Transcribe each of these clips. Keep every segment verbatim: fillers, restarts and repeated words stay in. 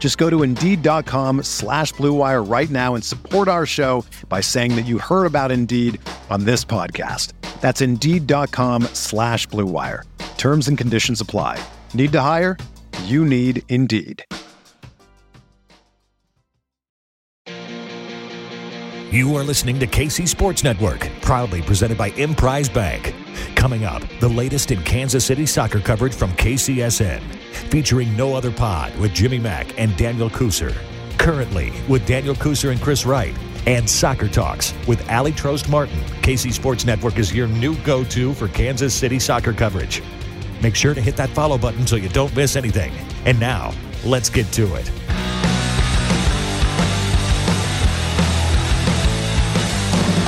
Just go to Indeed.com slash Blue Wire right now and support our show by saying that you heard about Indeed on this podcast. That's Indeed.com slash Blue Wire. Terms and conditions apply. Need to hire? You need Indeed. You are listening to K C Sports Network, proudly presented by Imprise Bank. Coming up, the latest in Kansas City soccer coverage from K C S N, featuring No Other Pod with Jimmy Mack and Daniel Kooser. Currently with Daniel Kooser and Chris Wright, and Soccer Talks with Ali Trost-Martin. K C Sports Network is your new go-to for Kansas City soccer coverage. Make sure to hit that follow button so you don't miss anything. And now, let's get to it.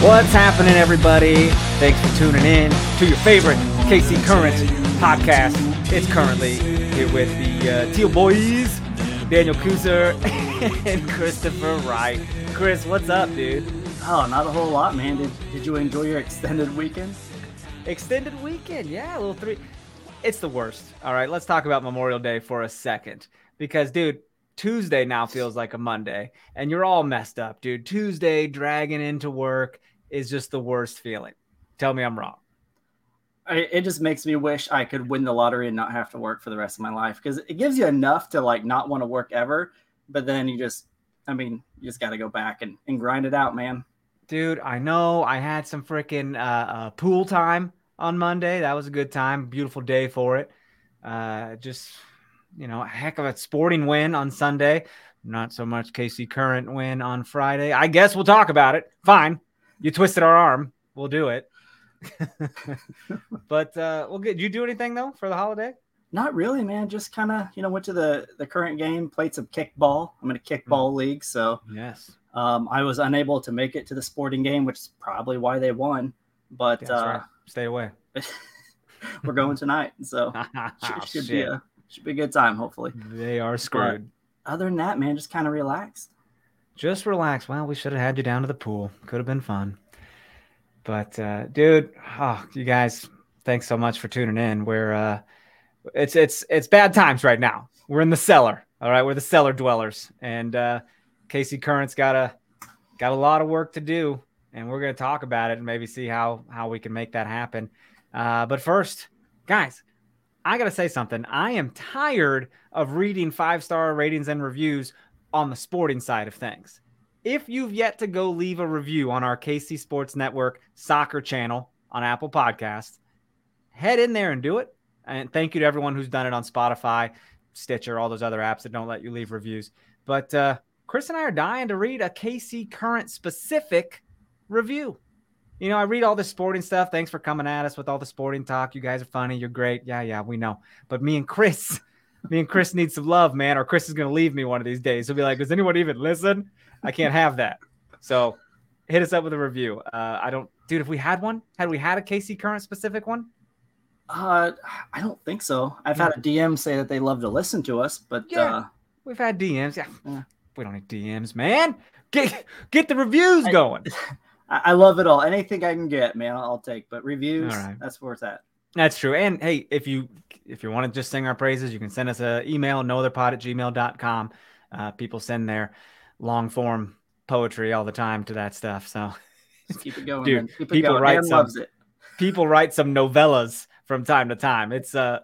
What's happening, everybody? Thanks for tuning in to your favorite K C Currents podcast. It's currently here with the uh, Teal Boys, Daniel Kooser, and Christopher Wright. Chris, what's up, dude? Oh, not a whole lot, man. Did, did you enjoy your extended weekend? Extended weekend, yeah. A little three. It's the worst. All right, let's talk about Memorial Day for a second. Because, dude, Tuesday now feels like a Monday. And you're all messed up, dude. Tuesday, dragging into work is just the worst feeling. Tell me I'm wrong. It just makes me wish I could win the lottery and not have to work for the rest of my life, because it gives you enough to like not want to work ever. But then you just, I mean, you just got to go back and, and grind it out, man. Dude, I know I had some freaking uh, uh, pool time on Monday. That was a good time. Beautiful day for it. Uh, just, you know, a heck of a sporting win on Sunday. Not so much K C Current win on Friday. I guess we'll talk about it. Fine. You twisted our arm. We'll do it. But uh well, good. Did you do anything though for the holiday? Not really, man. Just kind of, you know, went to the the current game, played some kickball. I'm in a kickball mm-hmm. league, so yes. Um, I was unable to make it to the sporting game, which is probably why they won. But That's uh right. Stay away. We're going tonight, so oh, should, should be a should be a good time. Hopefully, they are screwed. But other than that, man, just kind of relaxed. Just relax. Well, we should have had you down to the pool. Could have been fun. But, uh, dude, oh, you guys, thanks so much for tuning in. We're uh, it's it's it's bad times right now. We're in the cellar, all right. We're the cellar dwellers, and uh, K C Currents got a got a lot of work to do, and we're gonna talk about it and maybe see how how we can make that happen. Uh, but first, guys, I gotta say something. I am tired of reading five star ratings and reviews on the sporting side of things. If you've yet to go leave a review on our K C Sports Network soccer channel on Apple Podcasts, head in there and do it. And thank you to everyone who's done it on Spotify, Stitcher, all those other apps that don't let you leave reviews. But uh, Chris and I are dying to read a K C Current specific review. You know, I read all this sporting stuff. Thanks for coming at us with all the sporting talk. You guys are funny. You're great. Yeah, yeah, we know. But me and Chris... Me and Chris need some love, man, or Chris is going to leave me one of these days. He'll be like, does anyone even listen? I can't have that. So hit us up with a review. Uh, I don't – dude, if we had one, had we had a K C Current specific one? Uh, I don't think so. I've yeah. had a D M say that they love to listen to us, but yeah, – uh, we've had D Ms. Yeah. yeah, we don't need D Ms, man. Get get the reviews I, going. I love it all. Anything I can get, man, I'll take. But reviews, right. That's where it's at. That's true. And hey, if you if you want to just sing our praises, you can send us an email, nootherpod at gmail dot com. Uh, people send their long form poetry all the time to that stuff. So just keep it going. Dude, keep it people going. Write some, loves it. People write some novellas from time to time. It's uh,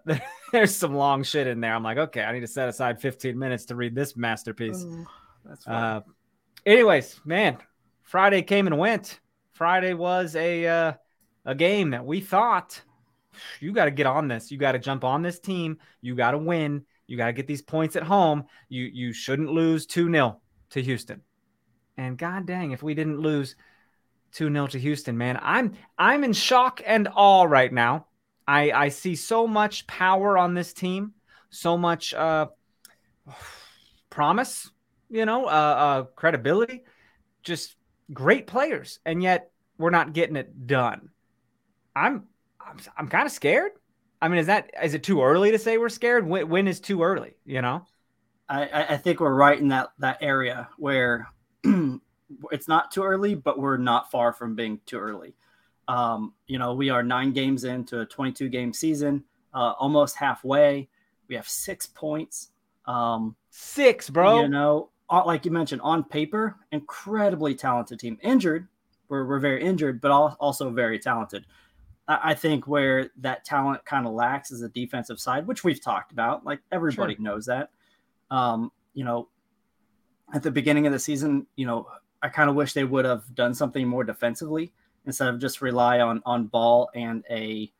there's some long shit in there. I'm like, okay, I need to set aside fifteen minutes to read this masterpiece. Oh, that's uh, anyways, man, Friday came and went. Friday was a uh, a game that we thought, you got to get on this. You got to jump on this team. You got to win. You got to get these points at home. You you shouldn't lose two nil to Houston. And God dang, if we didn't lose two nil to Houston, man, I'm I'm in shock and awe right now. I, I see so much power on this team, so much uh, promise, you know, uh, uh, credibility, just great players. And yet we're not getting it done. I'm I'm, I'm kind of scared. I mean, is that is it too early to say we're scared? When, when is too early, you know? I, I think we're right in that, that area where it's not too early, but we're not far from being too early. Um, you know, we are nine games into a twenty-two game season, uh, almost halfway. We have six points. Um, six, bro. You know, like you mentioned, on paper, incredibly talented team. Injured, we're, we're very injured, but also very talented. I think where that talent kind of lacks is the defensive side, which we've talked about. Like everybody sure. knows that. Um, you know, at the beginning of the season, you know, I kind of wish they would have done something more defensively instead of just rely on on ball and a,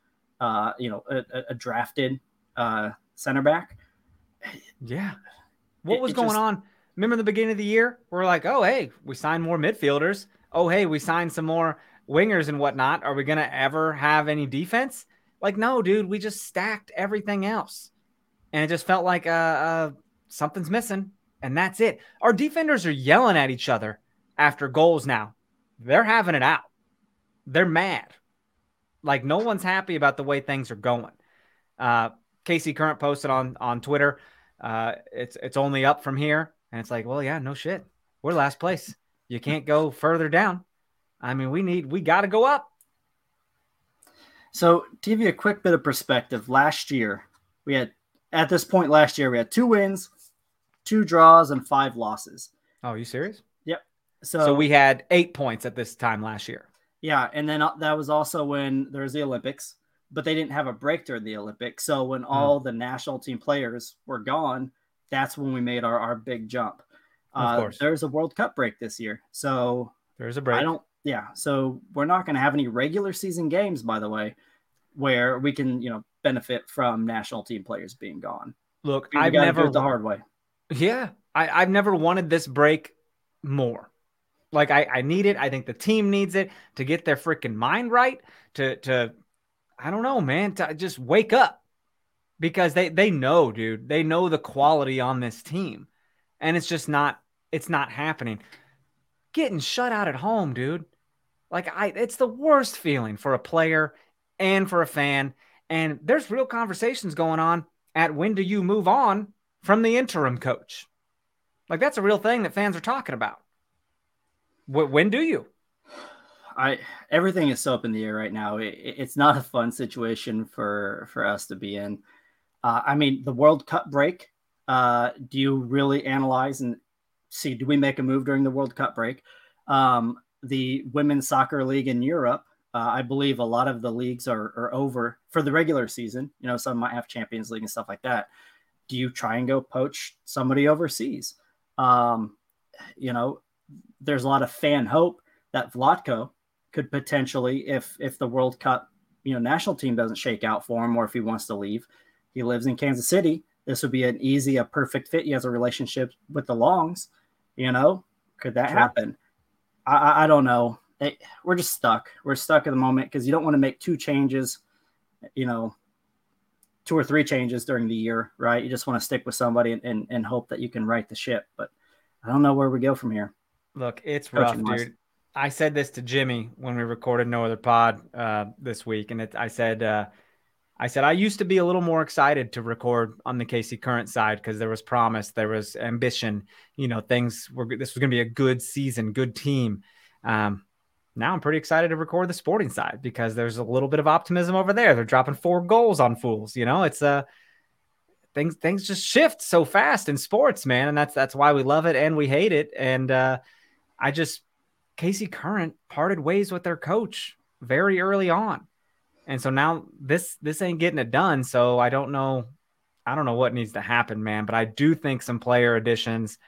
uh, you know, a, a drafted uh, center back. Yeah. What it, was it going just, on? Remember the beginning of the year? We're like, oh, hey, we signed more midfielders. Oh, hey, we signed some more wingers and whatnot. Are we going to ever have any defense? Like, no, dude, we just stacked everything else. And it just felt like uh, uh, something's missing. And that's it. Our defenders are yelling at each other after goals now. They're having it out. They're mad. Like, no one's happy about the way things are going. Uh, K C Current posted on, on Twitter, uh, it's it's only up from here. And it's like, well, yeah, no shit. We're last place. You can't go further down. I mean, we need, we got to go up. So to give you a quick bit of perspective, last year, we had, at this point last year, we had two wins, two draws, and five losses. Oh, are you serious? Yep. So, so we had eight points at this time last year. Yeah, and then that was also when there was the Olympics, but they didn't have a break during the Olympics. So when all mm. the national team players were gone, that's when we made our, our big jump. Of uh, course. There's a World Cup break this year. So there's a break. I don't, yeah, so we're not going to have any regular season games, by the way, where we can, you know, benefit from national team players being gone. Look, we I've never do it the hard way. Yeah, I, I've never wanted this break more. Like, I, I need it. I think the team needs it to get their freaking mind right, to, to I don't know, man, to just wake up. Because they, they know, dude. They know the quality on this team. And it's just not, it's not happening. Getting shut out at home, dude. Like, I, it's the worst feeling for a player and for a fan. And there's real conversations going on at when do you move on from the interim coach. Like, that's a real thing that fans are talking about. When do you? I everything is so up in the air right now. It, it's not a fun situation for, for us to be in. Uh, I mean, the World Cup break, uh, do you really analyze and see, do we make a move during the World Cup break? Um, the Women's Soccer League in Europe, uh, I believe a lot of the leagues are, are over for the regular season. You know, some might have Champions League and stuff like that. Do you try and go poach somebody overseas? Um, you know, there's a lot of fan hope that Vlatko could potentially, if if the World Cup, you know, national team doesn't shake out for him, or if he wants to leave, he lives in Kansas City. This would be an easy, a perfect fit. He has a relationship with the Longs. You know, could that sure. happen? I, I don't know. It, we're just stuck. We're stuck at the moment because you don't want to make two changes, you know, two or three changes during the year, right? You just want to stick with somebody and, and, and hope that you can right the ship. But I don't know where we go from here. Look, it's rough, dude. I said this to Jimmy when we recorded No Other Pod uh, this week, and it, I said, uh, I said I used to be a little more excited to record on the K C Current side because there was promise, there was ambition. You know, things were. This was going to be a good season, good team. Um, now I'm pretty excited to record the Sporting side because there's a little bit of optimism over there. They're dropping four goals on fools. You know, it's a uh, things. Things just shift so fast in sports, man, and that's that's why we love it and we hate it. And uh, I just, K C Current parted ways with their coach very early on. And so now this, this ain't getting it done. So I don't know. I don't know what needs to happen, man, but I do think some player additions,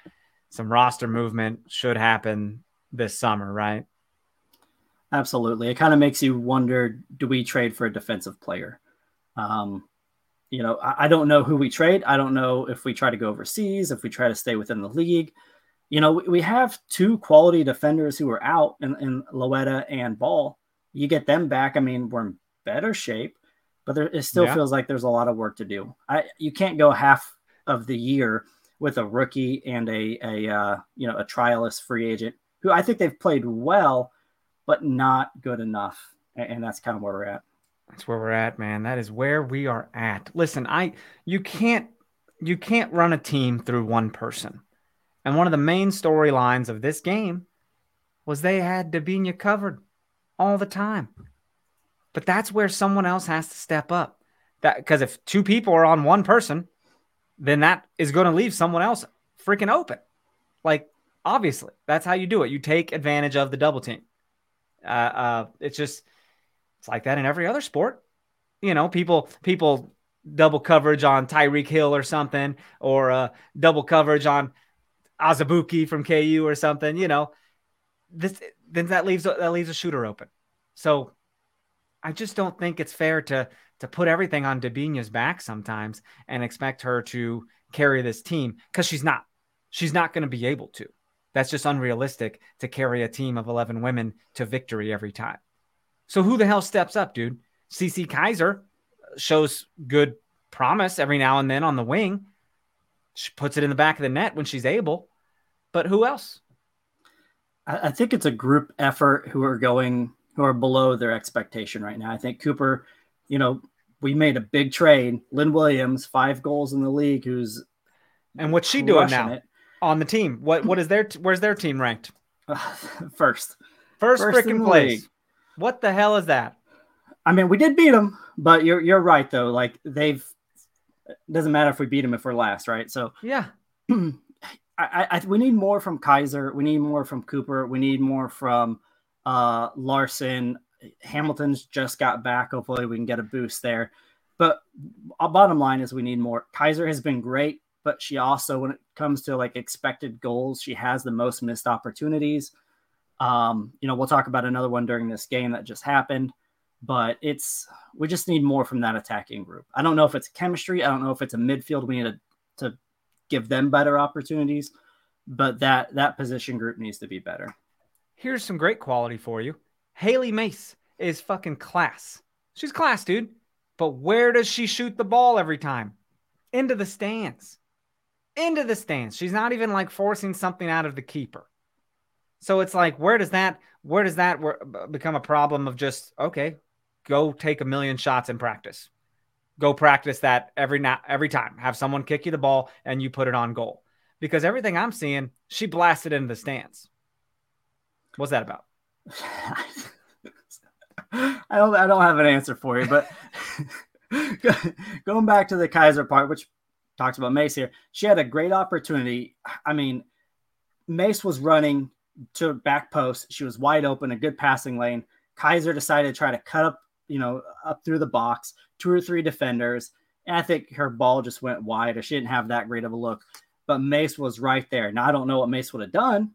some roster movement should happen this summer. Right. Absolutely. It kind of makes you wonder, do we trade for a defensive player? Um, you know, I, I don't know who we trade. I don't know if we try to go overseas, if we try to stay within the league. You know, we, we have two quality defenders who are out in, in Loetta and Ball. You get them back. I mean, we're in better shape, but there, it still yeah. feels like there's a lot of work to do. I You can't go half of the year with a rookie and a, a uh, you know, a trialist free agent who I think they've played well, but not good enough. And that's kind of where we're at. That's where we're at, man. That is where we are at. Listen, I, you can't, you can't run a team through one person. And one of the main storylines of this game was they had Debinha covered all the time, but that's where someone else has to step up. That, 'cause if two people are on one person, then that is going to leave someone else freaking open. Like, obviously, that's how you do it. You take advantage of the double team. Uh, uh, it's just, it's like that in every other sport. You know, people people double coverage on Tyreek Hill or something, or uh, double coverage on Azubuike from K U or something. You know, this then that leaves that leaves a shooter open. So I just don't think it's fair to to put everything on Debinha's back sometimes and expect her to carry this team, because she's not. She's not going to be able to. That's just unrealistic to carry a team of eleven women to victory every time. So who the hell steps up, dude? CeCe Kaiser shows good promise every now and then on the wing. She puts it in the back of the net when she's able. But who else? I think it's a group effort who are going, who are below their expectation right now. I think Cooper, you know, we made a big trade. Lynn Williams, five goals in the league, who's and what's she doing now? It. On the team, what what is their where's their team ranked? First, first, first freaking place. League. What the hell is that? I mean, we did beat them, but you're you're right though. Like they've, it doesn't matter if we beat them if we're last, right? So yeah, I, I we need more from Kaiser. We need more from Cooper. We need more from uh, Larson. Hamilton's just got back. Hopefully, we can get a boost there. But our bottom line is we need more. Kaiser has been great, but she also, when it comes to like expected goals, she has the most missed opportunities. Um, you know, we'll talk about another one during this game that just happened, but it's, we just need more from that attacking group. I don't know if it's chemistry. I don't know if it's a midfield. We need to, to give them better opportunities, but that, that position group needs to be better. Here's some great quality for you. Haley Mace is fucking class. She's class, dude, but where does she shoot the ball every time? Into the stands. into the stands. She's not even like forcing something out of the keeper. So it's like, where does that, where does that become a problem of just, okay, go take a million shots and practice, go practice that every now, every time, have someone kick you the ball and you put it on goal, because everything I'm seeing, she blasted into the stands. What's that about? I don't, I don't have an answer for you, but going back to the Kaiser part, which talks about Mace here. She had a great opportunity. I mean, Mace was running to back post. She was wide open, a good passing lane. Kaiser decided to try to cut up, you know, up through the box, two or three defenders. And I think her ball just went wide, or she didn't have that great of a look. But Mace was right there. Now, I don't know what Mace would have done,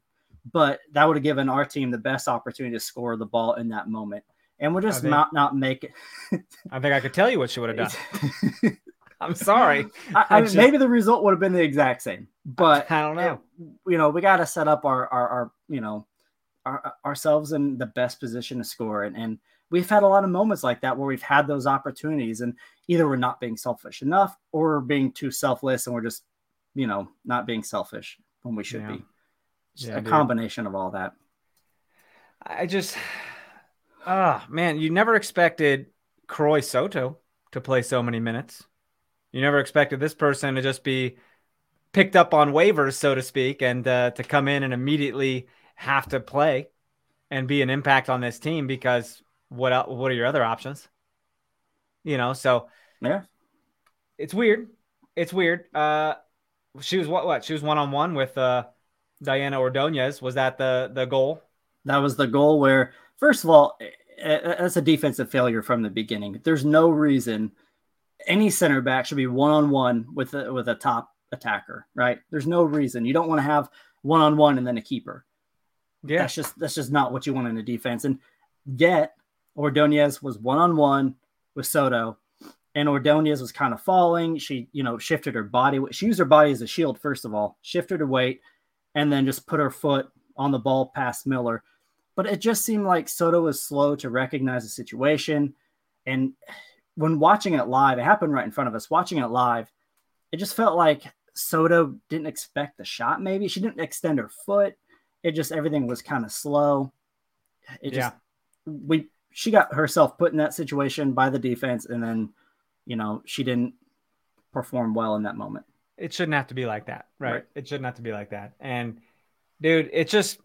but that would have given our team the best opportunity to score the ball in that moment. And we're just think, not not making it. I think I could tell you what she would have done. I'm sorry. I, I mean, just, maybe the result would have been the exact same, but I don't know. You know, we got to set up our, our, our, you know, our, ourselves in the best position to score. And, and we've had a lot of moments like that where we've had those opportunities and either we're not being selfish enough or we're being too selfless and we're just, you know, not being selfish when we should yeah. be. Just yeah, a dude. combination of all that. I just, ah, oh, man, you never expected Croix Soto to play so many minutes. You never expected this person to just be picked up on waivers, so to speak, and uh, to come in and immediately have to play and be an impact on this team, because what el- what are your other options? You know, so yeah, it's weird. It's weird. Uh, she was what? What? She was one on one with uh, Diana Ordonez. Was that the the goal? That was the goal. Where first of all, that's a defensive failure from the beginning. There's no reason. Any center back should be one-on-one with a, with a top attacker, right? There's no reason. You don't want to have one-on-one and then a keeper. Yeah. That's just, that's just not what you want in a defense. And yet Ordonez was one-on-one with Soto, and Ordonez was kind of falling. She, you know, shifted her body. She used her body as a shield, first of all, shifted her weight, and then just put her foot on the ball past Miller. But it just seemed like Soto was slow to recognize the situation. And when watching it live, it happened right in front of us. Watching it live, it just felt like Soto didn't expect the shot, maybe. She didn't extend her foot. It just, everything was kind of slow. It just, yeah. we, she got herself put in that situation by the defense, and then, you know, she didn't perform well in that moment. It shouldn't have to be like that, right? right. It shouldn't have to be like that. And, dude, it just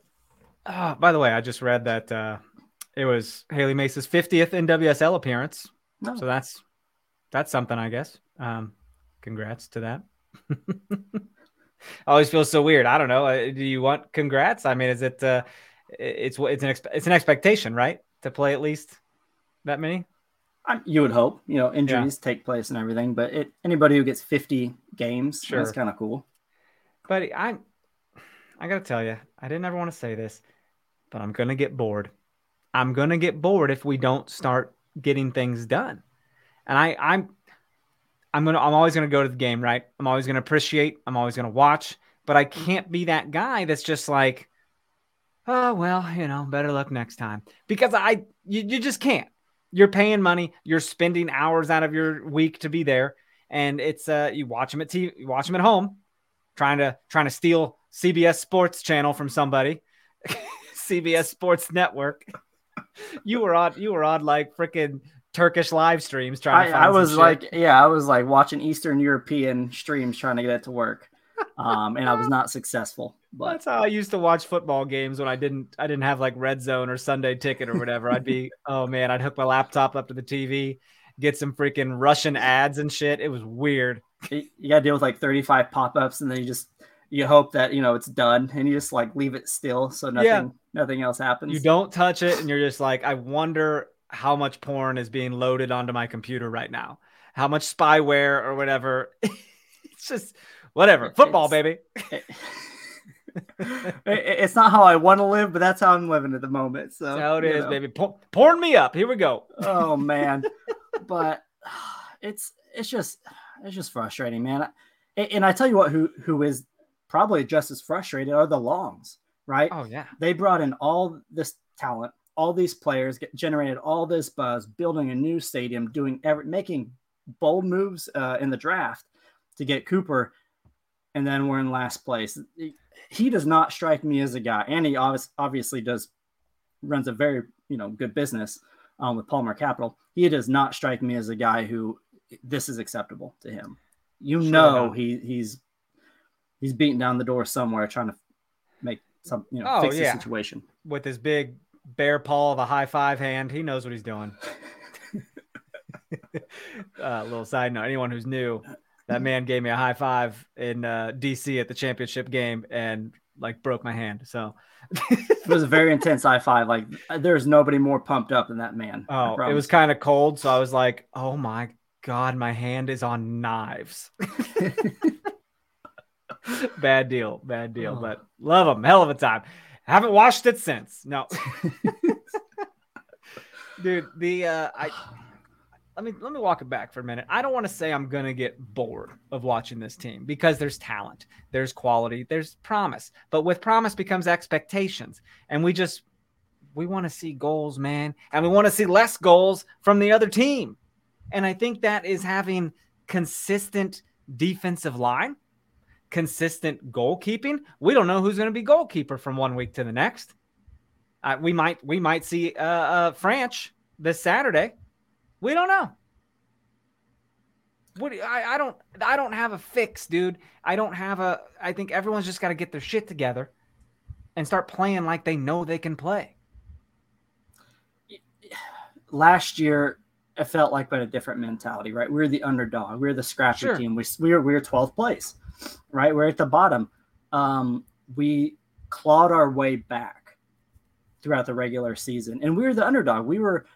oh, – by the way, I just read that uh, it was Haley Mace's fiftieth N W S L appearance. Oh. So that's that's something, I guess. Um, congrats to that. I always feel so weird. I don't know. Do you want congrats? I mean, is it uh, – it's it's an expe- it's an expectation, right, to play at least that many? I, you would hope, you know, injuries yeah. take place and everything, but it, anybody who gets fifty games, sure. that's kind of cool. But I, I got to tell you, I didn't ever want to say this, but I'm going to get bored. I'm going to get bored if we don't start getting things done. And I, I'm, I'm going to, I'm always going to go to the game, right? I'm always going to appreciate. I'm always going to watch, but I can't be that guy that's just like, oh, well, you know, better luck next time, because I, you, you just can't. You're paying money. You're spending hours out of your week to be there, and it's uh, you watch them at T V, you watch them at home, trying to trying to steal C B S Sports Channel from somebody, C B S Sports Network. You were on you were on like freaking Turkish live streams trying. I, to find I was some like, shit. yeah, I was like watching Eastern European streams trying to get it to work, um, and I was not successful. But that's how I used to watch football games when I didn't I didn't have like Red Zone or Sunday Ticket or whatever. I'd be, oh man, I'd hook my laptop up to the T V, get some freaking Russian ads and shit. It was weird. You got to deal with like thirty-five pop-ups, and then you just, you hope that, you know, it's done, and you just like leave it still. So nothing, yeah. nothing else happens. You don't touch it. And you're just like, I wonder how much porn is being loaded onto my computer right now. How much spyware or whatever. It's just whatever. Football, it's, baby. It, it's not how I want to live, but that's how I'm living at the moment. So how it is, know. baby. Pour, pour me up. Here we go. Oh man, but it's it's just it's just frustrating, man. And I tell you what, who who is probably just as frustrated are the Longs, right? Oh yeah, they brought in all this talent, all these players, get, generated all this buzz, building a new stadium, doing every, making bold moves uh, in the draft to get Cooper, and then we're in last place. It, He does not strike me as a guy, and he obviously, obviously does runs a very you know good business um, with Palmer Capital. He does not strike me as a guy who this is acceptable to him. You sure know not. he he's he's beating down the door somewhere trying to make some you know oh, fix yeah. the situation with his big bear paw of a high five hand. He knows what he's doing. uh, little side note: anyone who's new. That man gave me a high five in uh, D C at the championship game and like broke my hand. So it was a very intense high five. Like there's nobody more pumped up than that man. Oh, it was kind of cold. So I was like, oh my God, my hand is on knives. Bad deal. Bad deal. Oh. But love him. Hell of a time. Haven't washed it since. No, dude, the, uh, I, Let me let me walk it back for a minute. I don't want to say I'm going to get bored of watching this team because there's talent, there's quality, there's promise. But with promise becomes expectations. And we just we want to see goals, man. And we want to see less goals from the other team. And I think that is having consistent defensive line, consistent goalkeeping. We don't know who's going to be goalkeeper from one week to the next. Uh, we might we might see uh, uh, French this Saturday. We don't know. What do you, I, I don't I don't have a fix, dude. I don't have a I think everyone's just got to get their shit together and start playing like they know they can play. Last year, it felt like but a different mentality, right? We were the underdog. We were the scrappy sure. team. We we were we were twelfth place, right? We're at the bottom. Um, we clawed our way back throughout the regular season, and we were the underdog. We were.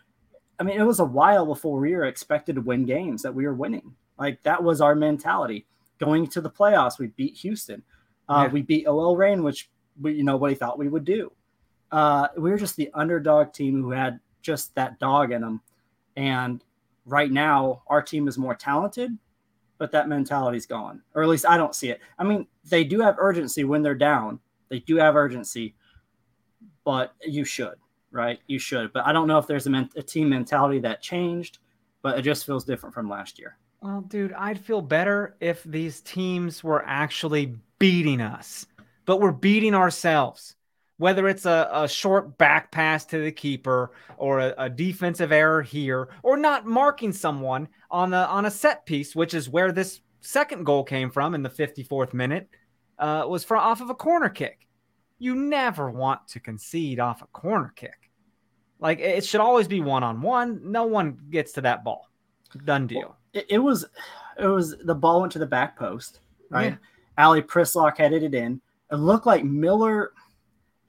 I mean, it was a while before we were expected to win games that we were winning. Like, that was our mentality. Going to the playoffs, we beat Houston. Uh, yeah. We beat O L Reign, which, we, you know, what he thought we would do. Uh, we were just the underdog team who had just that dog in them. And right now our team is more talented, but that mentality's gone, or at least I don't see it. I mean, they do have urgency when they're down. They do have urgency, but you should, right? You should. But I don't know if there's a, men- a team mentality that changed, but it just feels different from last year. Well, dude, I'd feel better if these teams were actually beating us, but we're beating ourselves. Whether it's a, a short back pass to the keeper or a, a defensive error here or not marking someone on the on a set piece, which is where this second goal came from in the fifty-fourth minute, uh, was from off of a corner kick. You never want to concede off a corner kick. Like, it should always be one-on-one. No one gets to that ball. Done deal. Well, it, it was it was the ball went to the back post, right? Yeah. Allie Prislock headed it in. It looked like Miller...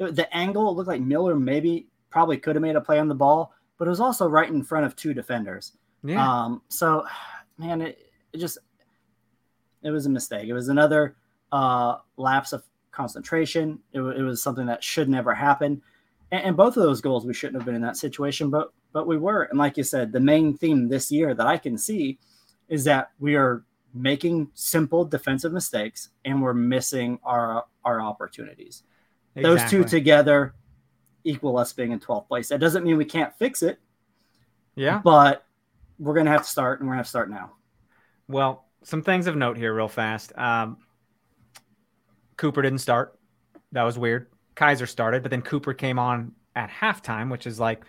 The angle, it looked like Miller maybe probably could have made a play on the ball, but it was also right in front of two defenders. Yeah. Um, so, man, it, it just – it was a mistake. It was another uh, lapse of concentration. It, it was something that should never happen. And, and both of those goals, we shouldn't have been in that situation, but but we were. And like you said, the main theme this year that I can see is that we are making simple defensive mistakes and we're missing our our opportunities. Exactly. Those two together equal us being in twelfth place. That doesn't mean we can't fix it. Yeah. But we're going to have to start, and we're going to have to start now. Well, some things of note here real fast. Um, Cooper didn't start. That was weird. Kaiser started, but then Cooper came on at halftime, which is like,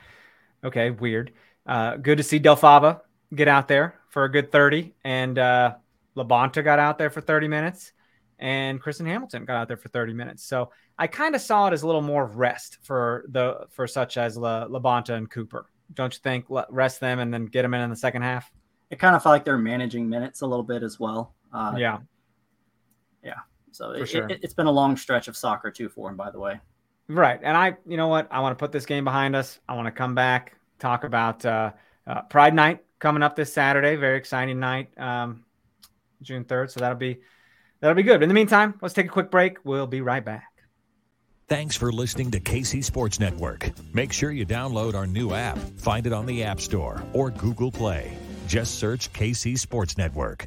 okay, weird. Uh, good to see Delfava get out there for a good thirty, and uh, Labonta got out there for thirty minutes. And Kristen Hamilton got out there for thirty minutes. So I kind of saw it as a little more rest for the for such as La, Labonta and Cooper. Don't you think? Rest them and then get them in in the second half? It kind of felt like they're managing minutes a little bit as well. Uh, yeah. Yeah. So it, sure. it, it's been a long stretch of soccer too for him, by the way. Right. And I, you know what? I want to put this game behind us. I want to come back, talk about uh, uh, Pride Night coming up this Saturday. Very exciting night, um, June third. So that'll be... That'll be good. In the meantime, let's take a quick break. We'll be right back. Thanks for listening to K C Sports Network. Make sure you download our new app. Find it on the App Store or Google Play. Just search K C Sports Network.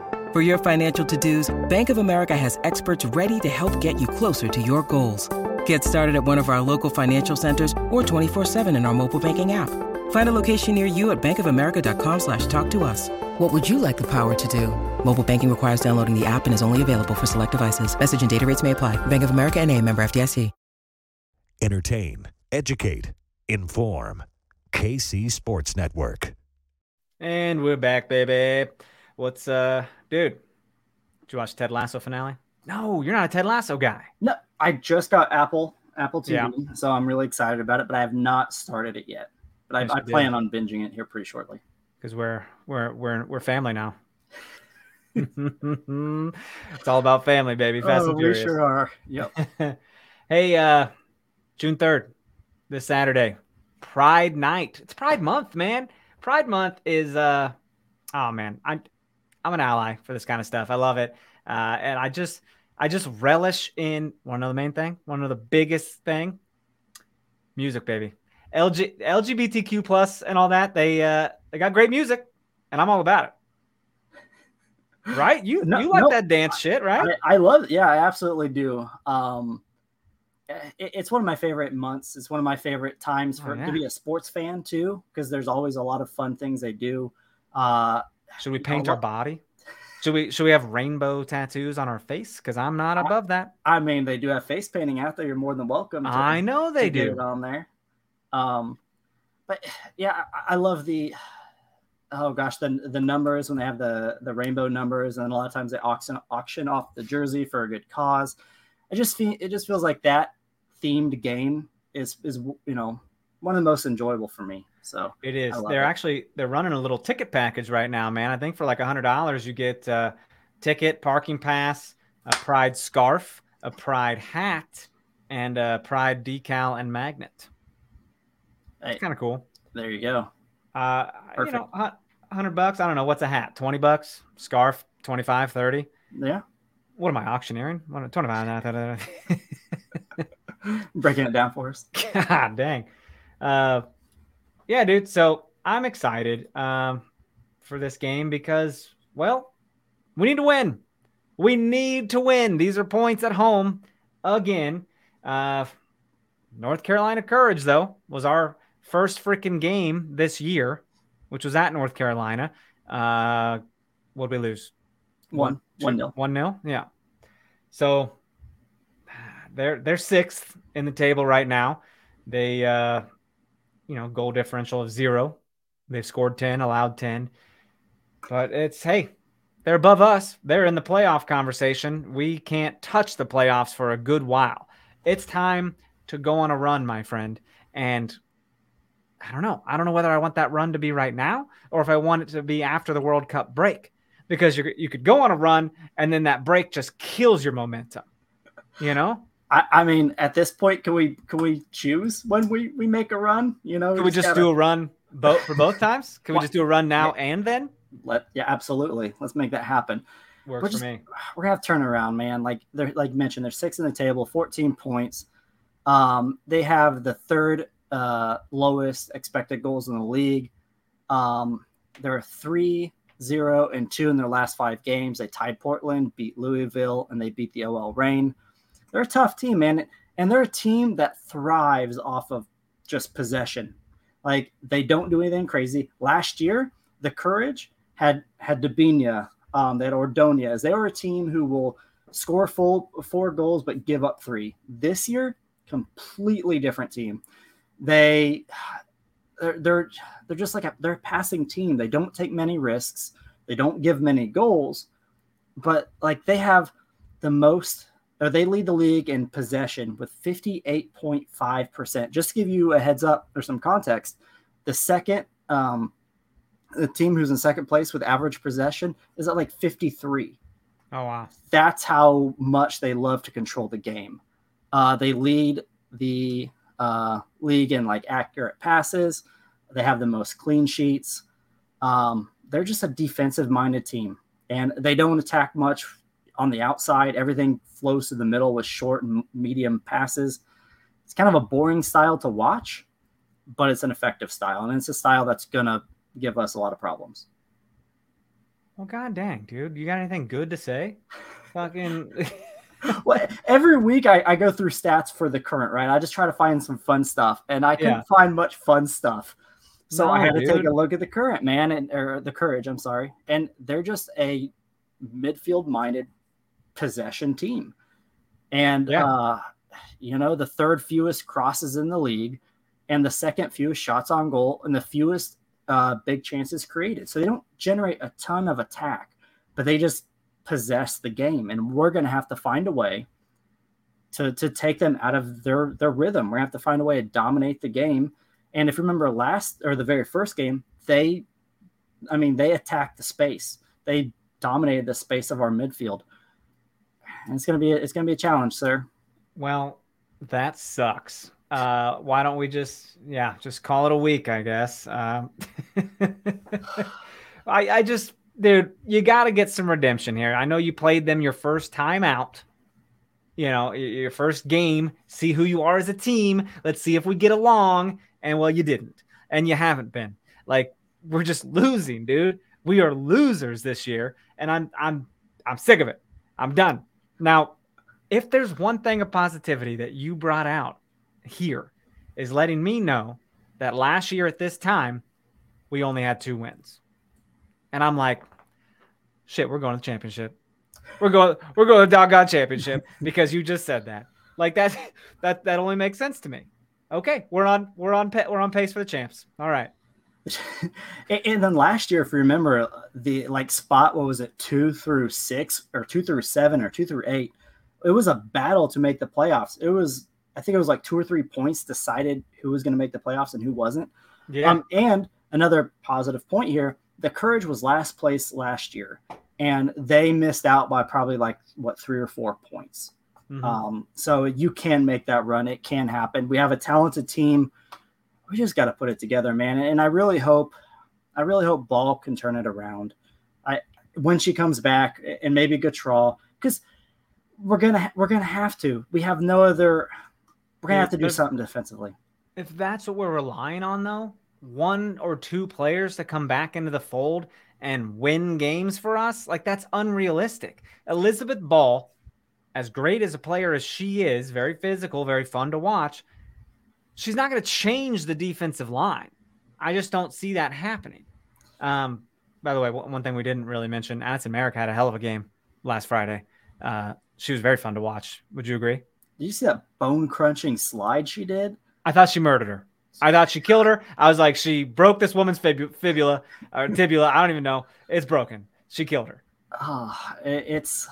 For your financial to-dos, Bank of America has experts ready to help get you closer to your goals. Get started at one of our local financial centers or twenty-four seven in our mobile banking app. Find a location near you at bankofamerica.com slash talk to us. What would you like the power to do? Mobile banking requires downloading the app and is only available for select devices. Message and data rates may apply. Bank of America N A, member F D I C. Entertain, educate, inform. K C Sports Network. And we're back, baby. What's uh, dude? Did you watch the Ted Lasso finale? No, you're not a Ted Lasso guy. No, I just got Apple Apple T V, yeah. So I'm really excited about it. But I have not started it yet. But yes, I, I plan on binging it here pretty shortly. Because we're we're we're we're family now. It's all about family, baby. Fast oh, and Furious. We sure are. Yep. Hey, uh. June third, this Saturday, Pride Night. It's Pride Month, man. Pride Month is, uh, oh man, I'm, I'm an ally for this kind of stuff. I love it. Uh, and I just, I just relish in one of the main thing, one of the biggest thing, music, baby. L G, L G B T Q plus and all that. They uh, they got great music, and I'm all about it. Right? You no, you like no, that dance I, shit, right? I, I love it. Yeah, I absolutely do. Um, it, it's one of my favorite months. It's one of my favorite times for oh, yeah. to be a sports fan too, because there's always a lot of fun things they do. Uh, should we paint our body? Should we should we have rainbow tattoos on our face? Because I'm not above that. I mean, they do have face painting out there. You're more than welcome. To, I know they to do get it on there. Um, but yeah, I, I love the. Oh gosh, the the numbers when they have the, the rainbow numbers, and a lot of times they auction auction off the jersey for a good cause. I just feel it just feels like that themed game is is you know one of the most enjoyable for me. So it is. They're it. actually they're running a little ticket package right now, man. I think for like a hundred dollars you get a ticket, parking pass, a Pride scarf, a Pride hat, and a Pride decal and magnet. It's hey, kind of cool. There you go. Uh, Perfect. You know, hundred bucks. I don't know. What's a hat? twenty bucks, scarf, twenty-five, thirty. Yeah. What am I auctioneering? twenty-five. Breaking it down for us. God dang. Uh, yeah, dude. So I'm excited, um, for this game because, well, we need to win. We need to win. These are points at home again. Uh, North Carolina Courage though was our first freaking game this year, which was at North Carolina. Uh, what'd we lose? One, one nil, one nil. Yeah. So they're they're sixth in the table right now. They, uh, you know, goal differential of zero. They've scored ten, allowed ten. But it's hey, they're above us. They're in the playoff conversation. We can't touch the playoffs for a good while. It's time to go on a run, my friend, and. I don't know. I don't know whether I want that run to be right now or if I want it to be after the World Cup break, because you you could go on a run and then that break just kills your momentum. You know, I, I mean, at this point, can we can we choose when we, we make a run? You know, can we just gotta... do a run both for both times? Can we just do a run now yeah. and then? Let yeah, absolutely. Let's make that happen. Works we're just, for me. We're gonna have turnaround, man. Like they're like you mentioned, they're six in the table, fourteen points. Um, they have the third. Uh, lowest expected goals in the league. Um, there are three, zero, and two in their last five games. They tied Portland, beat Louisville, and they beat the O L Reign. They're a tough team, man. And they're a team that thrives off of just possession. Like, they don't do anything crazy. Last year, the Courage had had Debinha, um, they had Ordonez. They were a team who will score full four goals but give up three. This year, completely different team. They, they're, they're they're just like a they're a passing team. They don't take many risks. They don't give many goals, but like they have the most, or they lead the league in possession with fifty-eight point five percent. Just to give you a heads up or some context, the second, um, the team who's in second place with average possession is at like fifty-three. Oh wow! That's how much they love to control the game. Uh, they lead the. Uh, league in like accurate passes. They have the most clean sheets. Um, they're just a defensive minded team, and they don't attack much on the outside. Everything flows to the middle with short and medium passes. It's kind of a boring style to watch, but it's an effective style, and it's a style that's going to give us a lot of problems. Well, God dang, dude, you got anything good to say? Fucking... Well, every week I, I go through stats for the Current, right? I just try to find some fun stuff, and I couldn't yeah. find much fun stuff. So no, I had dude. to take a look at the Current, man, and or the Courage, I'm sorry. And they're just a midfield-minded possession team. And, yeah. uh, you know, the third fewest crosses in the league and the second fewest shots on goal and the fewest uh, big chances created. So they don't generate a ton of attack, but they just – possess the game, and we're going to have to find a way to to take them out of their their rhythm. We're going to have to find a way to dominate the game. And if you remember last or the very first game, they, I mean, they attacked the space. They dominated the space of our midfield. And it's going to be a, it's going to be a challenge, sir. Well, that sucks. Uh, why don't we just yeah just call it a week? I guess. Um, I I just. Dude, you got to get some redemption here. I know you played them your first time out you know, your first game, see who you are as a team. Let's see if we get along. And well, you didn't, and you haven't been. Like, we're just losing, dude. We are losers this year. And I'm, I'm, I'm sick of it. I'm done. Now, if there's one thing of positivity that you brought out here, is letting me know that last year at this time, we only had two wins. And I'm like, shit, we're going to the championship. We're going, we're going to the doggone championship because you just said that. Like that, that, that only makes sense to me. Okay, we're on, we're on, we're on pace for the champs. All right. And then last year, if you remember, the like spot, what was it, two through six or two through seven or two through eight? It was a battle to make the playoffs. It was, I think it was like two or three points decided who was going to make the playoffs and who wasn't. Yeah. Um, and another positive point here, the Courage was last place last year, and they missed out by probably like, what, three or four points. Mm-hmm. Um, so you can make that run. It can happen. We have a talented team. We just got to put it together, man. And I really hope, I really hope Ball can turn it around. I, when she comes back, and maybe Gautreau, because we're going to, we're going to have to, we have no other, we're going to have to do something defensively. If that's what we're relying on though, one or two players to come back into the fold and win games for us, like that's unrealistic. Elizabeth Ball, as great as a player as she is, very physical, very fun to watch, she's not going to change the defensive line. I just don't see that happening. Um, by the way, one thing we didn't really mention, Addison Merrick had a hell of a game last Friday. Uh, she was very fun to watch. Would you agree? Did you see that bone-crunching slide she did? I thought she murdered her. I thought she killed her. I was like, she broke this woman's fib- fibula or tibula. I don't even know. It's broken. She killed her. Oh, it's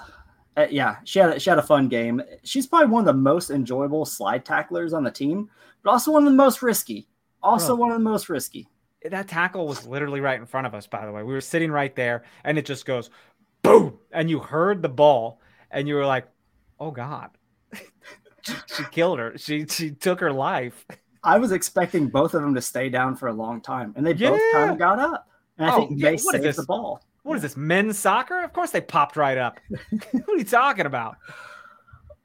uh, yeah. She had she had a fun game. She's probably one of the most enjoyable slide tacklers on the team, but also one of the most risky. Also Bro, one of the most risky. That tackle was literally right in front of us. By the way, we were sitting right there, and it just goes boom, and you heard the ball, and you were like, oh God, she, she killed her. She she took her life. I was expecting both of them to stay down for a long time, and they yeah. both kind of got up. And oh, I think they yeah. saved the ball. What yeah. is this, men's soccer? Of course they popped right up. What are you talking about?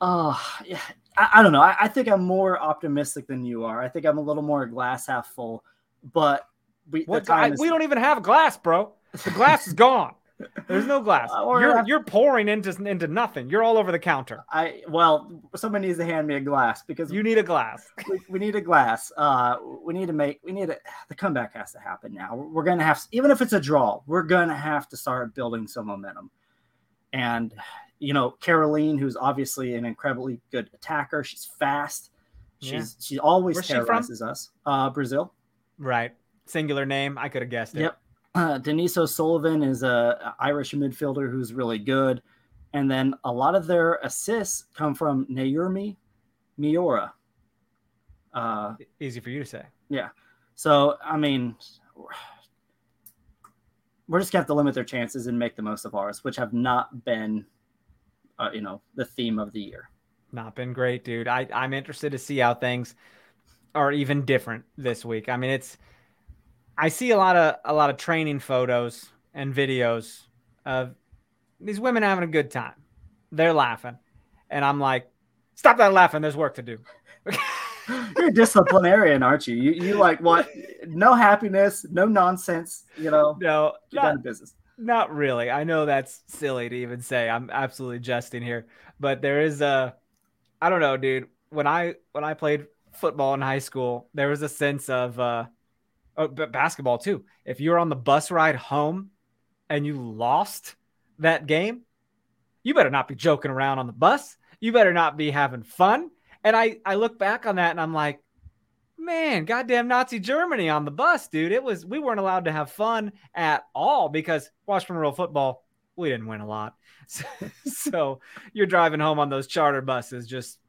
Uh, yeah, I, I don't know. I, I think I'm more optimistic than you are. I think I'm a little more glass half full, but we what, I, is... we don't even have glass, bro. The glass is gone. There's no glass. Uh, you're, have... you're pouring into into nothing. You're all over the counter. I well, somebody needs to hand me a glass because you need a glass. we, we need a glass. Uh, we need to make. We need a, the comeback has to happen now. We're gonna have, even if it's a draw, we're gonna have to start building some momentum. And you know, Caroline, who's obviously an incredibly good attacker. She's fast. She's yeah. she always Where's terrorizes she us. Uh, Brazil. Right. Singular name. I could have guessed it. Yep. Uh, Denise O'Sullivan is a Irish midfielder who's really good. And then a lot of their assists come from Naomi Miura. Uh, Easy for you to say. Yeah. So, I mean, we're just going to have to limit their chances and make the most of ours, which have not been, uh, you know, the theme of the year. Not been great, dude. I, I'm interested to see how things are even different this week. I mean, it's, I see a lot of a lot of training photos and videos of these women having a good time. They're laughing. And I'm like, stop that laughing. There's work to do. You're a disciplinarian, aren't you? You you like what? No happiness, no nonsense, you know. No, get down to business. Not really. I know that's silly to even say. I'm absolutely jesting here. But there is a, I don't know, dude. When I when I played football in high school, there was a sense of uh Oh, but basketball too. If you're on the bus ride home and you lost that game, you better not be joking around on the bus. You better not be having fun. And I, I look back on that and I'm like, man, goddamn Nazi Germany on the bus, dude. It was, we weren't allowed to have fun at all because Washburn Rural Football, we didn't win a lot. So, so you're driving home on those charter buses, just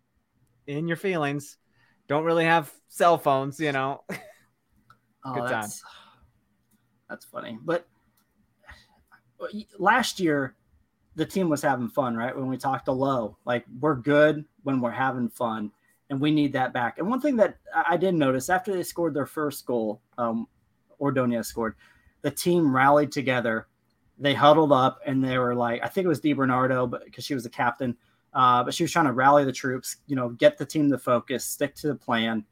in your feelings. Don't really have cell phones, you know. Oh, Good that's, time. That's funny. But last year, the team was having fun, right? When we talked to Lowe, like we're good when we're having fun, and we need that back. And one thing that I did notice after they scored their first goal, um, Ordonez scored, the team rallied together. They huddled up and they were like, I think it was DiBernardo, but because she was the captain, Uh, but she was trying to rally the troops, you know, get the team to focus, stick to the plan.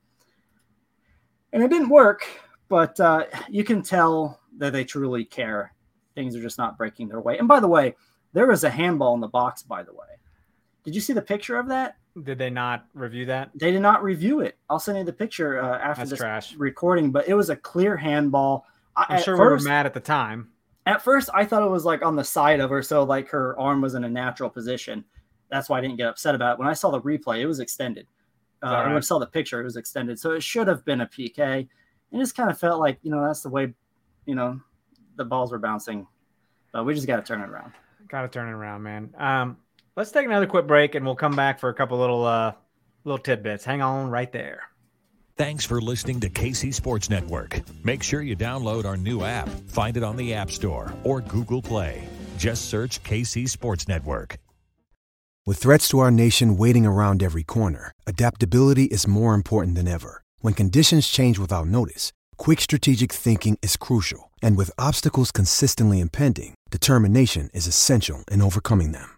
And it didn't work, but uh, you can tell that they truly care. Things are just not breaking their way. And by the way, there was a handball in the box, by the way. Did you see the picture of that? Did they not review that? They did not review it. I'll send you the picture uh, after That's this trash. recording, but it was a clear handball. I'm at sure first, we were mad at the time. At first, I thought it was like on the side of her, so like her arm was in a natural position. That's why I didn't get upset about it. When I saw the replay, it was extended. Uh, right? When I saw the picture, it was extended. So it should have been a P K. It just kind of felt like, you know, that's the way, you know, the balls were bouncing. But we just got to turn it around. Got to turn it around, man. Um, let's take another quick break, and we'll come back for a couple little uh, little tidbits. Hang on right there. Thanks for listening to K C Sports Network. Make sure you download our new app. Find it on the App Store or Google Play. Just search K C Sports Network. With threats to our nation waiting around every corner, adaptability is more important than ever. When conditions change without notice, quick strategic thinking is crucial. And with obstacles consistently impending, determination is essential in overcoming them.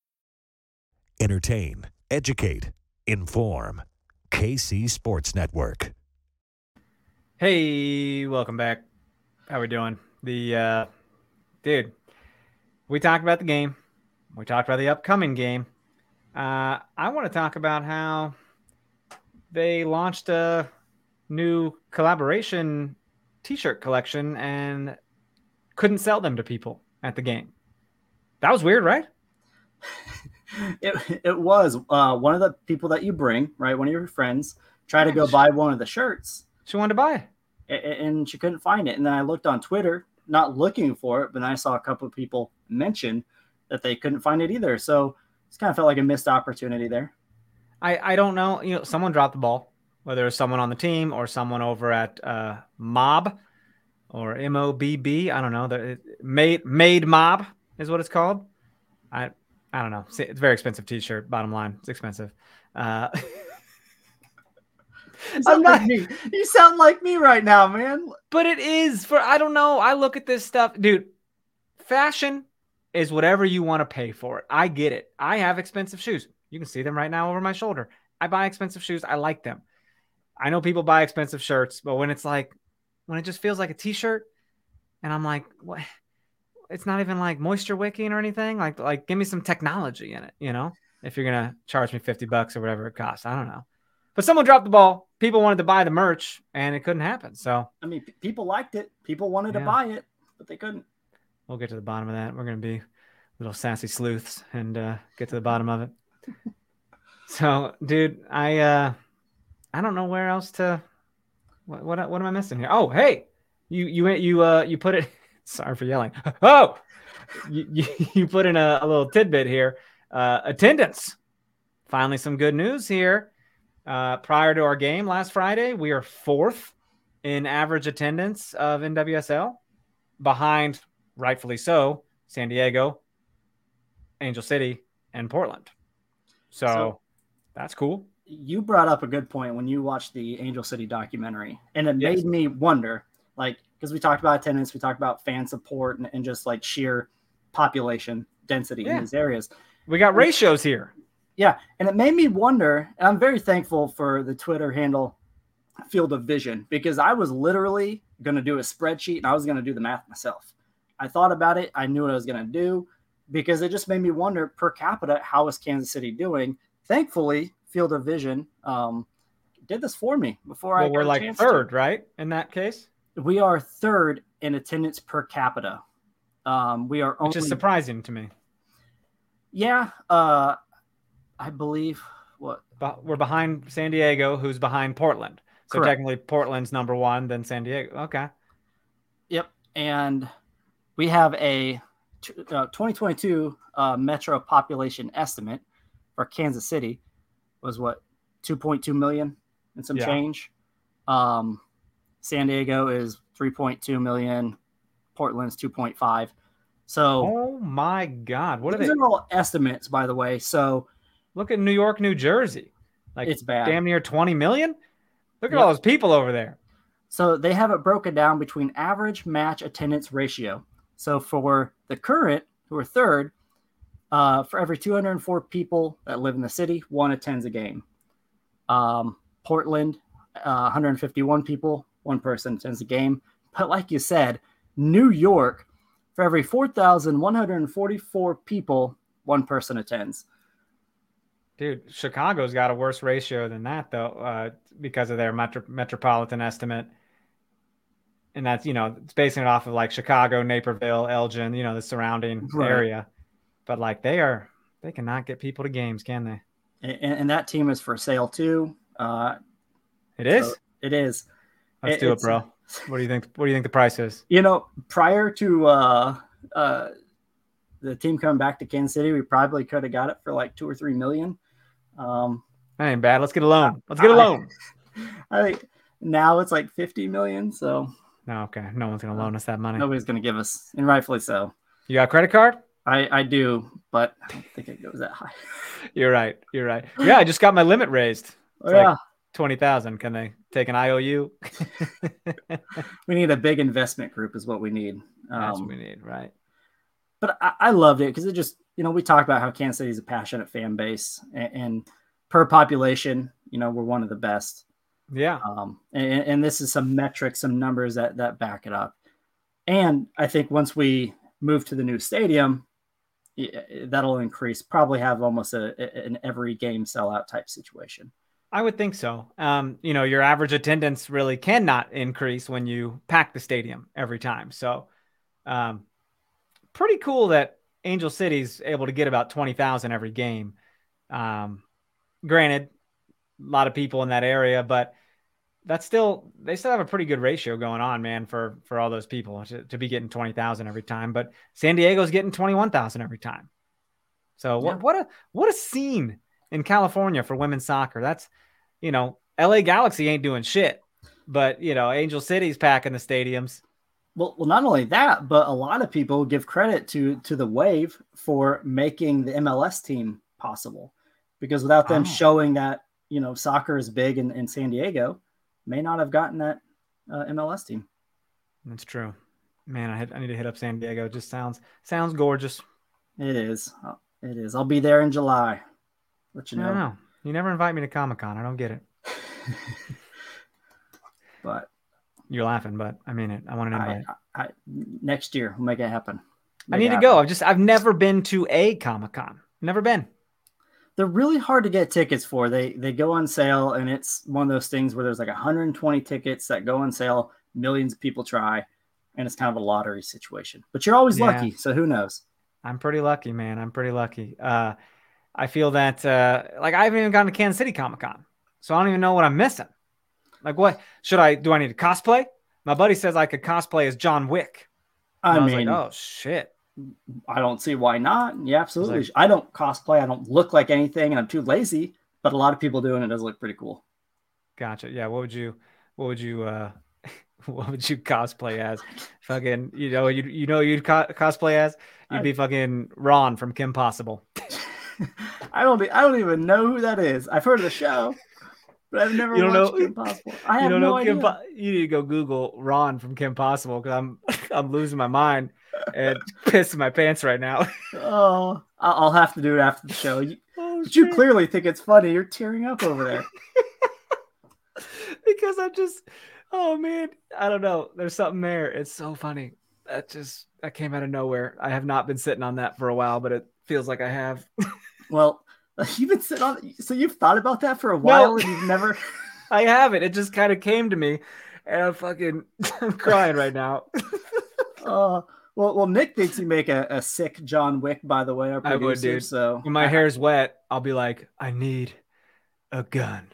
Entertain, educate, inform. K C Sports Network. Hey, welcome back. How we doing? The uh, dude, we talked about the game. We talked about the upcoming game. Uh, I want to talk about how they launched a new collaboration t-shirt collection and couldn't sell them to people at the game. That was weird, right? It it was uh, one of the people that you bring, right? One of your friends tried to go buy one of the shirts. She wanted to buy it, and she couldn't find it. And then I looked on Twitter, not looking for it, but then I saw a couple of people mention that they couldn't find it either. So it's kind of felt like a missed opportunity there. I, I don't know. You know, someone dropped the ball, whether it was someone on the team or someone over at uh, MOBB or M O B B. I don't know. The, made, made MOBB is what it's called. I I don't know. It's a very expensive t-shirt. Bottom line, it's expensive. Uh, I'm not. Like you sound like me right now, man. But it is for, I don't know. I look at this stuff, dude. Fashion is whatever you want to pay for it. I get it. I have expensive shoes. You can see them right now over my shoulder. I buy expensive shoes. I like them. I know people buy expensive shirts, but when it's like, when it just feels like a t-shirt and I'm like, what? It's not even like moisture wicking or anything. Like, like give me some technology in it, you know, if you're going to charge me fifty bucks or whatever it costs. I don't know. But someone dropped the ball. People wanted to buy the merch and it couldn't happen. So, I mean, p- people liked it. People wanted yeah. to buy it, but they couldn't. We'll get to the bottom of that. We're going to be little sassy sleuths and uh, get to the bottom of it. So, dude, I, uh, I don't know where else to, what, what, what am I missing here? Oh, hey, you, you, you, uh, you put it, sorry for yelling. Oh, you, you, you put in a, a little tidbit here. Uh, attendance. Finally, some good news here. Uh, prior to our game last Friday, we are fourth in average attendance of N W S L, behind, rightfully so, San Diego, Angel City, and Portland. So, so that's cool. You brought up a good point when you watched the Angel City documentary, and it yes. made me wonder, like, because we talked about attendance, we talked about fan support, and, and just like sheer population density yeah. in these areas. We got ratios here. Yeah. And it made me wonder, and I'm very thankful for the Twitter handle Field of Vision, because I was literally going to do a spreadsheet and I was going to do the math myself. I thought about it. I knew what I was going to do, because it just made me wonder per capita, how is Kansas City doing? Thankfully, Field of Vision um, did this for me before well, I got we're like third, to. Right? In that case? We are third in attendance per capita. Um, we are only, which is surprising to me. Yeah, uh, I believe what but we're behind San Diego, who's behind Portland. So correct. Technically, Portland's number one, then San Diego. Okay. Yep, and we have a uh, twenty twenty-two uh, metro population estimate for Kansas City was what two point two million and some yeah. change. Um, San Diego is three point two million. Portland's two point five. So, oh my God, what are they? These are all estimates, by the way. So, look at New York, New Jersey. Like it's bad. Damn near twenty million. Look at yep. all those people over there. So they have it broken down between average match attendance ratio. So for the Current, who are third, uh, for every two hundred four people that live in the city, one attends a game. Um, Portland, uh, one hundred fifty-one people, one person attends a game. But like you said, New York, for every four thousand one hundred forty-four people, one person attends. Dude, Chicago's got a worse ratio than that, though, uh, because of their metro- metropolitan estimate. And that's, you know, it's basing it off of like Chicago, Naperville, Elgin, you know, the surrounding right. area. But like they are, they cannot get people to games, can they? And, and that team is for sale too. Uh, it is. So it is. Let's it, do it, bro. What do you think? What do you think the price is? You know, prior to uh, uh, the team coming back to Kansas City, we probably could have got it for like two or three million. Um, that ain't bad. Let's get a loan. Let's get a loan. I think now it's like fifty million. So. No, okay. No one's going to loan us that money. Nobody's going to give us, and rightfully so. You got a credit card? I, I do, but I don't think it goes that high. You're right. You're right. Yeah, I just got my limit raised. It's oh, yeah. like twenty thousand dollars. Can they take an I O U? We need a big investment group is what we need. Um, That's what we need, right. But I, I loved it because it just, you know, we talked about how Kansas City is a passionate fan base. And, and per population, you know, we're one of the best. Yeah. Um, and, and this is some metrics, some numbers that, that back it up. And I think once we move to the new stadium, that'll increase, probably have almost a, an every game sellout type situation. I would think so. Um, you know, your average attendance really cannot increase when you pack the stadium every time. So um, pretty cool that Angel City's able to get about twenty thousand every game. Um, granted, a lot of people in that area, but that's still, they still have a pretty good ratio going on, man, for, for all those people to, to be getting twenty thousand every time, but San Diego's getting twenty-one thousand every time. So what, yeah. what a, what a scene in California for women's soccer. That's, you know, L A Galaxy ain't doing shit, but you know, Angel City's packing the stadiums. Well, well, not only that, but a lot of people give credit to, to the Wave for making the M L S team possible, because without them oh. showing that, you know, soccer is big in, in San Diego, may not have gotten that uh, M L S team. That's true, man. I had, I need to hit up San Diego. It just sounds, sounds gorgeous. It is. It is. I'll be there in July. Let you know. I don't know. You never invite me to Comic-Con. I don't get it. But you're laughing, but I mean it. I want an invite. I, I, next year we'll make it happen. Make I need to happen. go. I've just, I've never been to a Comic-Con. Never been. They're really hard to get tickets for. They they go on sale, and it's one of those things where there's like one hundred twenty tickets that go on sale. Millions of people try, and it's kind of a lottery situation. But you're always yeah. lucky, so who knows? I'm pretty lucky, man. I'm pretty lucky. Uh, I feel that uh, like I haven't even gone to Kansas City Comic-Con, so I don't even know what I'm missing. Like, what should I do? I need to cosplay. My buddy says I could cosplay as John Wick. I, I mean, was like, oh shit. I don't see why not. Yeah, absolutely. I, like, I don't cosplay. I don't look like anything, and I'm too lazy. But a lot of people do, and it does look pretty cool. Gotcha. Yeah. What would you? What would you? uh What would you cosplay as? Fucking. You know. You you know. You'd co- cosplay as. You'd I, be fucking Ron from Kim Possible. I don't. I don't even know who that is. I've heard of the show, but I've never watched know, Kim Possible. I have you don't no know idea. Kim po- you need to go Google Ron from Kim Possible because I'm I'm losing my mind. And pissing my pants right now. Oh, I'll have to do it after the show. You, oh, but you clearly think it's funny. You're tearing up over there. Because I just, oh man, I don't know. There's something there. It's so funny. That just, that came out of nowhere. I have not been sitting on that for a while, but it feels like I have. Well, you've been sitting on, so you've thought about that for a while no. and you've never. I haven't. It just kind of came to me and I'm fucking I'm crying right now. Oh, Well, well, Nick thinks you make a, a sick John Wick, by the way. Our producer, I would, dude. So when my hair's wet, I'll be like, I need a gun.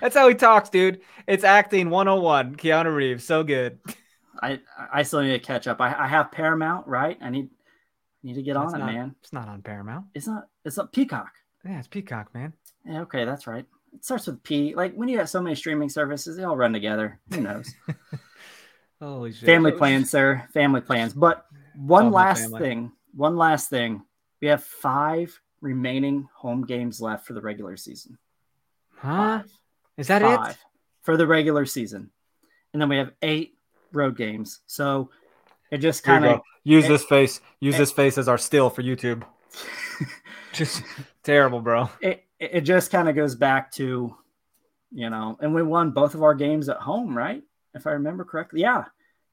That's how he talks, dude. It's acting one oh one. Keanu Reeves, so good. I I still need to catch up. I, I have Paramount, right? I need need to get that's on not, it, man. It's not on Paramount. It's not. It's not Peacock. Yeah, it's Peacock, man. Yeah, okay, that's right. It starts with P. Like when you have so many streaming services, they all run together. Who knows? Holy shit. Family plans, sir. Family plans. But one Love last thing. One last thing. We have five remaining home games left for the regular season. Huh? Five. Is that five it? For the regular season. And then we have eight road games. So it just kind of use it, this face. Use it, this face as our still for YouTube. Just terrible, bro. It it just kind of goes back to, you know, and we won both of our games at home, right? If I remember correctly. Yeah.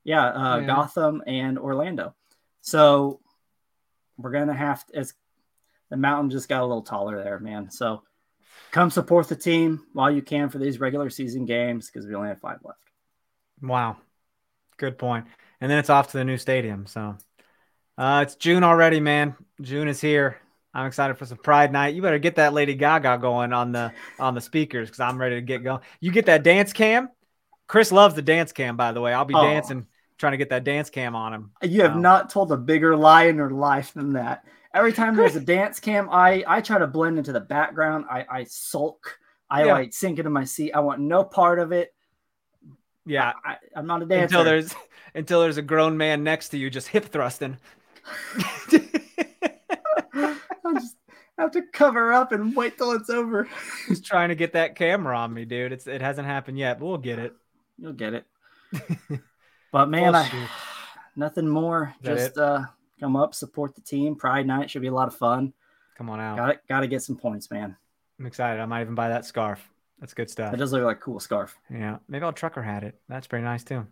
Yeah. Uh, yeah. Gotham and Orlando. So we're going to have to, it's, the mountain just got a little taller there, man. So come support the team while you can for these regular season games because we only have five left. Wow. Good point. And then it's off to the new stadium. So uh, it's June already, man. June is here. I'm excited for some Pride Night. You better get that Lady Gaga going on the on the speakers because I'm ready to get going. You get that dance cam? Chris loves the dance cam, by the way. I'll be oh. dancing, trying to get that dance cam on him. You have um, not told a bigger lie in your life than that. Every time there's a dance cam, I, I try to blend into the background. I, I sulk. I yeah. like sink into my seat. I want no part of it. Yeah. I, I, I'm not a dancer. Until there's, until there's a grown man next to you just hip thrusting. I just have to cover up and wait till it's over. He's trying to get that camera on me, dude. It's It hasn't happened yet, but we'll get it. You'll get it. But, man, oh, I, nothing more. Just uh, come up, support the team. Pride Night should be a lot of fun. Come on out. Got it. Got to get some points, man. I'm excited. I might even buy that scarf. That's good stuff. It does look like a cool scarf. Yeah. Maybe I'll trucker hat it. That's pretty nice, too.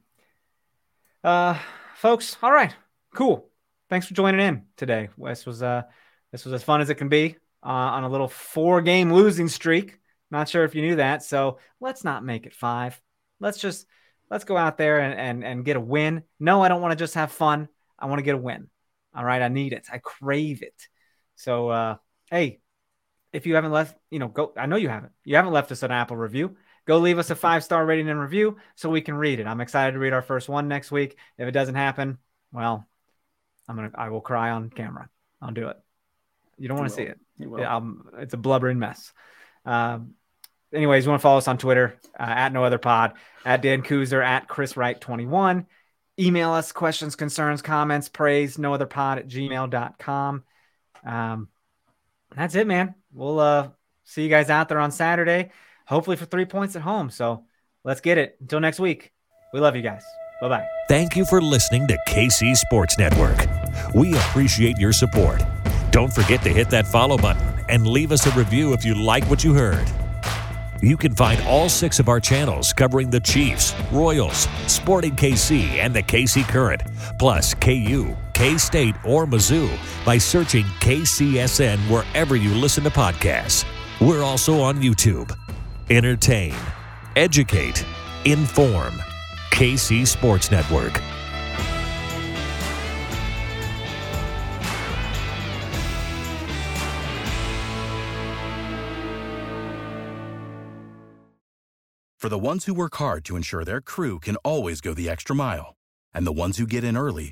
Uh, folks, all right. Cool. Thanks for joining in today. Wes was... uh. This was as fun as it can be uh, on a little four-game losing streak. Not sure if you knew that, so let's not make it five. Let's just let's go out there and and, and get a win. No, I don't want to just have fun. I want to get a win. All right, I need it. I crave it. So, uh, hey, if you haven't left, you know, go. I know you haven't. You haven't left us an Apple review. Go leave us a five-star rating and review so we can read it. I'm excited to read our first one next week. If it doesn't happen, well, I'm gonna I will cry on camera. I'll do it. You don't want to see it. Um, it's a blubbering mess. Um, anyways, you want to follow us on Twitter, uh, at No Other Pod, at Dan Kooser, at Chris Wright twenty-one. Email us questions, concerns, comments, praise, nootherpod at gmail dot com. Um, that's it, man. We'll uh, see you guys out there on Saturday, hopefully for three points at home. So let's get it. Until next week, we love you guys. Bye-bye. Thank you for listening to K C Sports Network. We appreciate your support. Don't forget to hit that follow button and leave us a review if you like what you heard. You can find all six of our channels covering the Chiefs, Royals, Sporting K C, and the K C Current, plus K U, K-State, or Mizzou by searching K C S N wherever you listen to podcasts. We're also on YouTube. Entertain, educate, inform. K C Sports Network. For the ones who work hard to ensure their crew can always go the extra mile, and the ones who get in early